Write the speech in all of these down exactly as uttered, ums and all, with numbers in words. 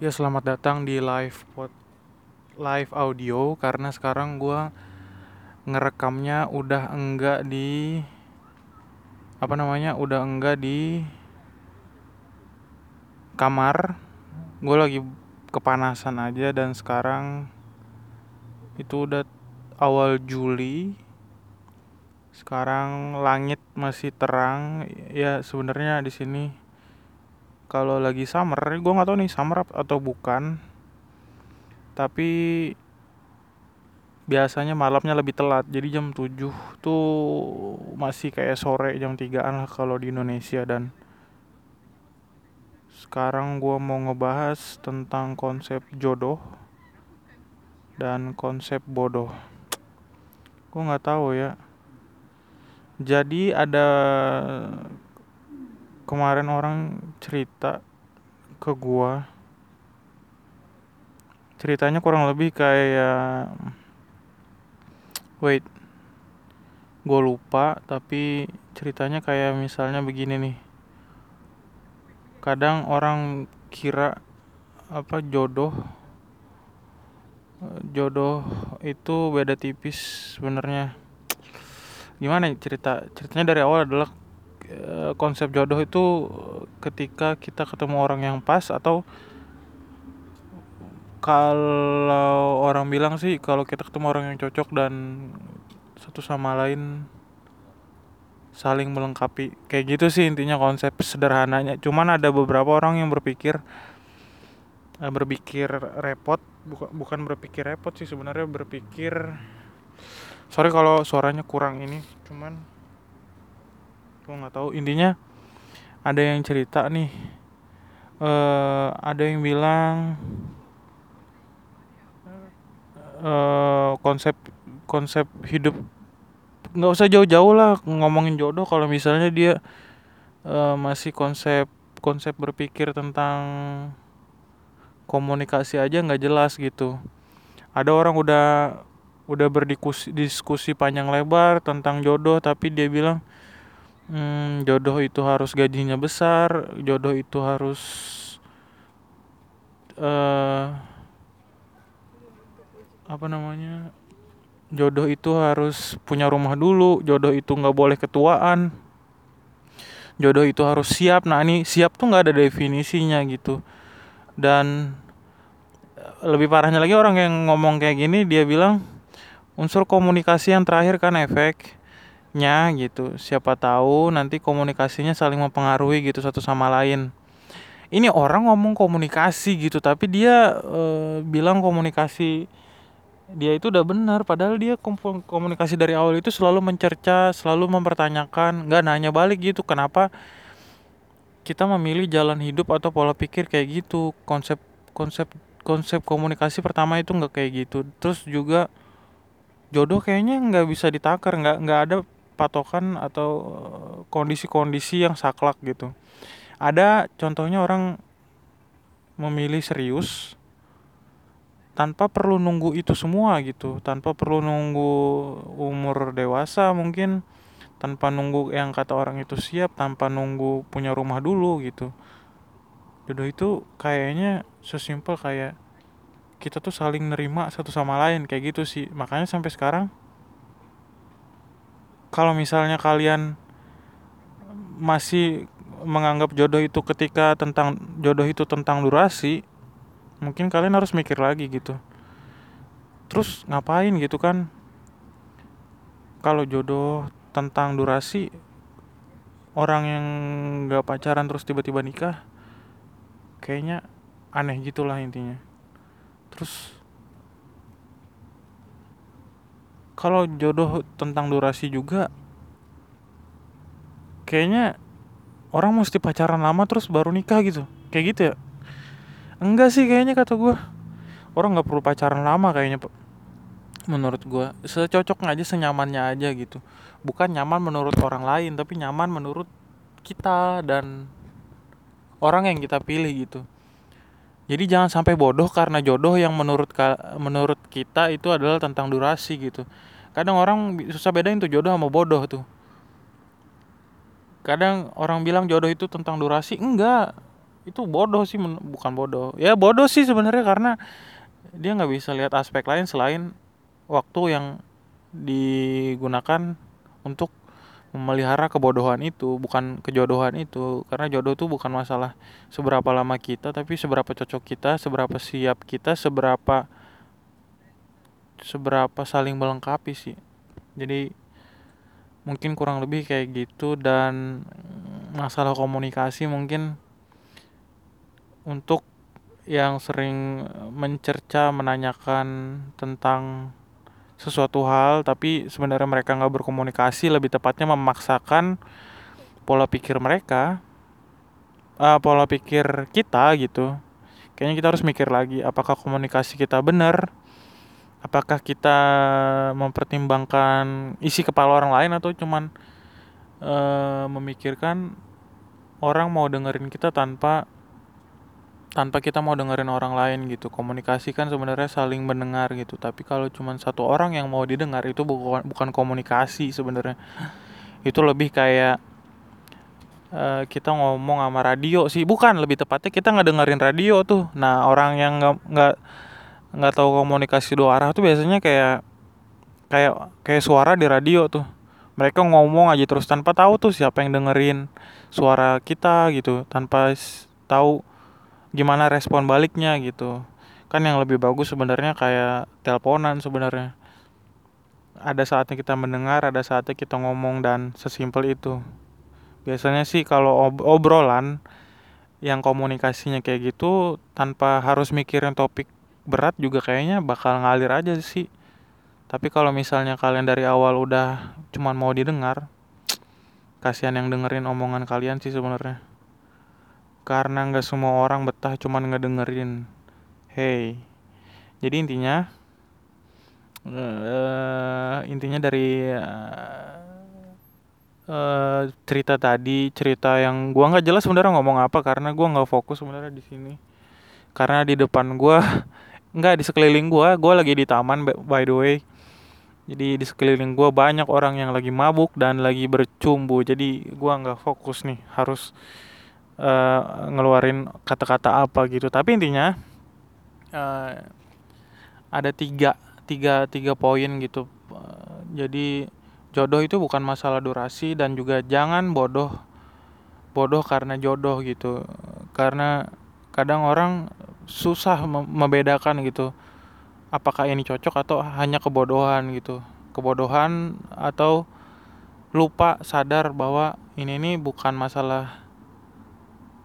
Ya, selamat datang di live pod, live audio karena sekarang gue ngerekamnya udah enggak di apa namanya udah enggak di kamar. Gue lagi kepanasan aja, dan sekarang itu udah awal Juli. Sekarang langit masih terang. Ya sebenarnya di sini kalau lagi summer, gue gak tahu nih summer atau bukan, tapi biasanya malamnya lebih telat. Jadi jam tujuh tuh masih kayak sore, jam tigaan lah kalau di Indonesia. Dan sekarang gue mau ngebahas tentang konsep jodoh dan konsep bodoh. Gue gak tahu ya. Jadi ada... kemarin orang cerita ke gua, ceritanya kurang lebih kayak, wait, gua lupa, tapi ceritanya kayak misalnya begini nih. Kadang orang kira apa jodoh, jodoh itu beda tipis sebenarnya. Gimana cerita? Ceritanya dari awal adalah, konsep jodoh itu ketika kita ketemu orang yang pas, atau kalau orang bilang sih kalau kita ketemu orang yang cocok dan satu sama lain saling melengkapi. Kayak gitu sih intinya konsep sederhananya. Cuman ada beberapa orang yang berpikir berpikir repot, bukan bukan berpikir repot sih sebenarnya, berpikir, sorry kalau suaranya kurang ini, cuman gue nggak tahu. Intinya ada yang cerita nih, uh, ada yang bilang uh, konsep konsep hidup nggak usah jauh-jauh lah ngomongin jodoh. Kalau misalnya dia uh, masih konsep konsep berpikir tentang komunikasi aja nggak jelas gitu. Ada orang udah udah berdiskusi diskusi panjang lebar tentang jodoh, tapi dia bilang, Hmm, jodoh itu harus gajinya besar, jodoh itu harus uh, apa namanya, jodoh itu harus punya rumah dulu, jodoh itu nggak boleh ketuaan, jodoh itu harus siap. Nah ini siap tuh nggak ada definisinya gitu. Dan lebih parahnya lagi, orang yang ngomong kayak gini dia bilang unsur komunikasi yang terakhir kan efek nya gitu. Siapa tahu nanti komunikasinya saling mempengaruhi gitu satu sama lain. Ini orang ngomong komunikasi gitu, tapi dia e, bilang komunikasi dia itu udah benar, padahal dia kom- komunikasi dari awal itu selalu mencerca, selalu mempertanyakan, nggak nanya balik gitu. Kenapa kita memilih jalan hidup atau pola pikir kayak gitu? Konsep konsep konsep komunikasi pertama itu nggak kayak gitu. Terus juga jodoh kayaknya nggak bisa ditakar, nggak nggak ada patokan atau kondisi-kondisi yang saklak gitu. Ada contohnya orang memilih serius tanpa perlu nunggu itu semua gitu, tanpa perlu nunggu umur dewasa mungkin, tanpa nunggu yang kata orang itu siap, tanpa nunggu punya rumah dulu gitu. Jodoh itu kayaknya sesimpel kayak kita tuh saling nerima satu sama lain kayak gitu sih. Makanya sampai sekarang kalau misalnya kalian masih menganggap jodoh itu ketika tentang jodoh itu tentang durasi, mungkin kalian harus mikir lagi gitu. Terus ngapain gitu kan? Kalau jodoh tentang durasi, orang yang enggak pacaran terus tiba-tiba nikah kayaknya aneh gitulah intinya. Terus kalau jodoh tentang durasi juga kayaknya orang mesti pacaran lama terus baru nikah gitu. Kayak gitu ya? Enggak sih kayaknya, kata gue. Orang gak perlu pacaran lama kayaknya menurut gue. Secocok aja, senyamannya aja gitu. Bukan nyaman menurut orang lain, tapi nyaman menurut kita dan orang yang kita pilih gitu. Jadi jangan sampai bodoh karena jodoh yang menurut menurut kita itu adalah tentang durasi gitu. Kadang orang susah bedain tuh jodoh sama bodoh tuh. Kadang orang bilang jodoh itu tentang durasi, enggak. itu bodoh sih, men- bukan bodoh ya bodoh sih sebenarnya, karena dia nggak bisa lihat aspek lain selain waktu yang digunakan untuk memelihara kebodohan itu, bukan kejodohan itu. Karena jodoh itu bukan masalah seberapa lama kita, tapi seberapa cocok kita, seberapa siap kita, seberapa seberapa saling melengkapi sih. Jadi mungkin kurang lebih kayak gitu. Dan masalah komunikasi mungkin untuk yang sering mencerca, menanyakan tentang sesuatu hal tapi sebenarnya mereka nggak berkomunikasi, lebih tepatnya memaksakan pola pikir mereka, uh, pola pikir kita gitu. Kayaknya kita harus mikir lagi, apakah komunikasi kita benar, apakah kita mempertimbangkan isi kepala orang lain atau cuman uh, memikirkan orang mau dengerin kita tanpa tanpa kita mau dengerin orang lain gitu. Komunikasi kan sebenarnya saling mendengar gitu, tapi kalau cuma satu orang yang mau didengar itu bukan bukan komunikasi sebenarnya. Itu lebih kayak uh, kita ngomong sama radio sih, bukan, lebih tepatnya kita nggak dengerin radio tuh. Nah, orang yang nggak nggak nggak tahu komunikasi dua arah tuh biasanya kayak kayak kayak suara di radio tuh. Mereka ngomong aja terus tanpa tahu tuh siapa yang dengerin suara kita gitu, tanpa tahu gimana respon baliknya gitu. Kan yang lebih bagus sebenarnya kayak teleponan sebenarnya. Ada saatnya kita mendengar, ada saatnya kita ngomong, dan sesimpel itu. Biasanya sih kalau ob- obrolan yang komunikasinya kayak gitu tanpa harus mikirin topik berat juga kayaknya bakal ngalir aja sih. Tapi kalau misalnya kalian dari awal udah cuman mau didengar, kasihan yang dengerin omongan kalian sih sebenarnya. Karena gak semua orang betah cuman ngedengerin. Hey, jadi intinya uh, Intinya dari uh, uh, cerita tadi, cerita yang gue gak jelas sebenarnya ngomong apa, karena gue gak fokus sebenarnya di sini. Karena di depan gue, enggak, di sekeliling gue, gue lagi di taman by the way. Jadi di sekeliling gue banyak orang yang lagi mabuk dan lagi bercumbu. Jadi gue gak fokus nih, harus Uh, ngeluarin kata-kata apa gitu. Tapi intinya uh, ada tiga tiga tiga poin gitu. Uh, jadi jodoh itu bukan masalah durasi, dan juga jangan bodoh bodoh karena jodoh gitu. Karena kadang orang susah mem- membedakan gitu, apakah ini cocok atau hanya kebodohan gitu. Kebodohan atau lupa sadar bahwa ini ini bukan masalah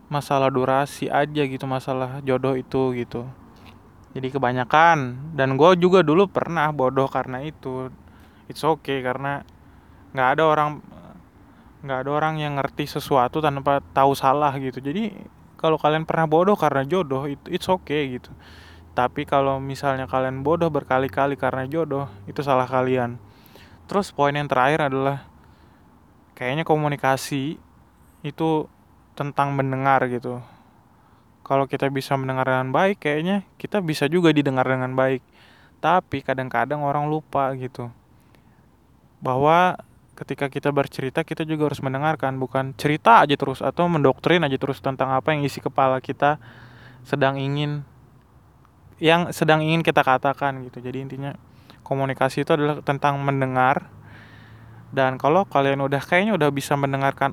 masalah durasi aja gitu, masalah jodoh itu gitu. Jadi kebanyakan, dan gue juga dulu pernah bodoh karena itu. It's okay, karena nggak ada orang nggak ada orang yang ngerti sesuatu tanpa tahu salah gitu. Jadi kalau kalian pernah bodoh karena jodoh, itu it's okay gitu. Tapi kalau misalnya kalian bodoh berkali-kali karena jodoh, itu salah kalian. Terus poin yang terakhir adalah kayaknya komunikasi itu tentang mendengar gitu. Kalau kita bisa mendengar dengan baik, kayaknya kita bisa juga didengar dengan baik. Tapi kadang-kadang orang lupa gitu, bahwa ketika kita bercerita, kita juga harus mendengarkan, bukan cerita aja terus atau mendoktrin aja terus tentang apa yang isi kepala kita sedang ingin Yang sedang ingin kita katakan gitu. Jadi intinya komunikasi itu adalah tentang mendengar. Dan kalau kalian udah kayaknya udah bisa mendengarkan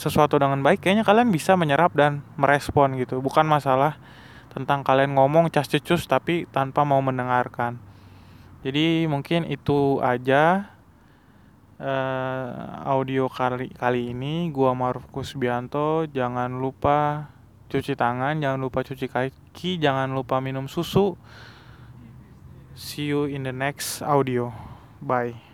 sesuatu dengan baik, kayaknya kalian bisa menyerap dan merespon gitu. Bukan masalah tentang kalian ngomong cas-cecus tapi tanpa mau mendengarkan. Jadi mungkin itu aja uh, audio kali kali ini. Gua Maruf Kusbianto. Jangan lupa cuci tangan, jangan lupa cuci kaki, jangan lupa minum susu. See you in the next audio. Bye.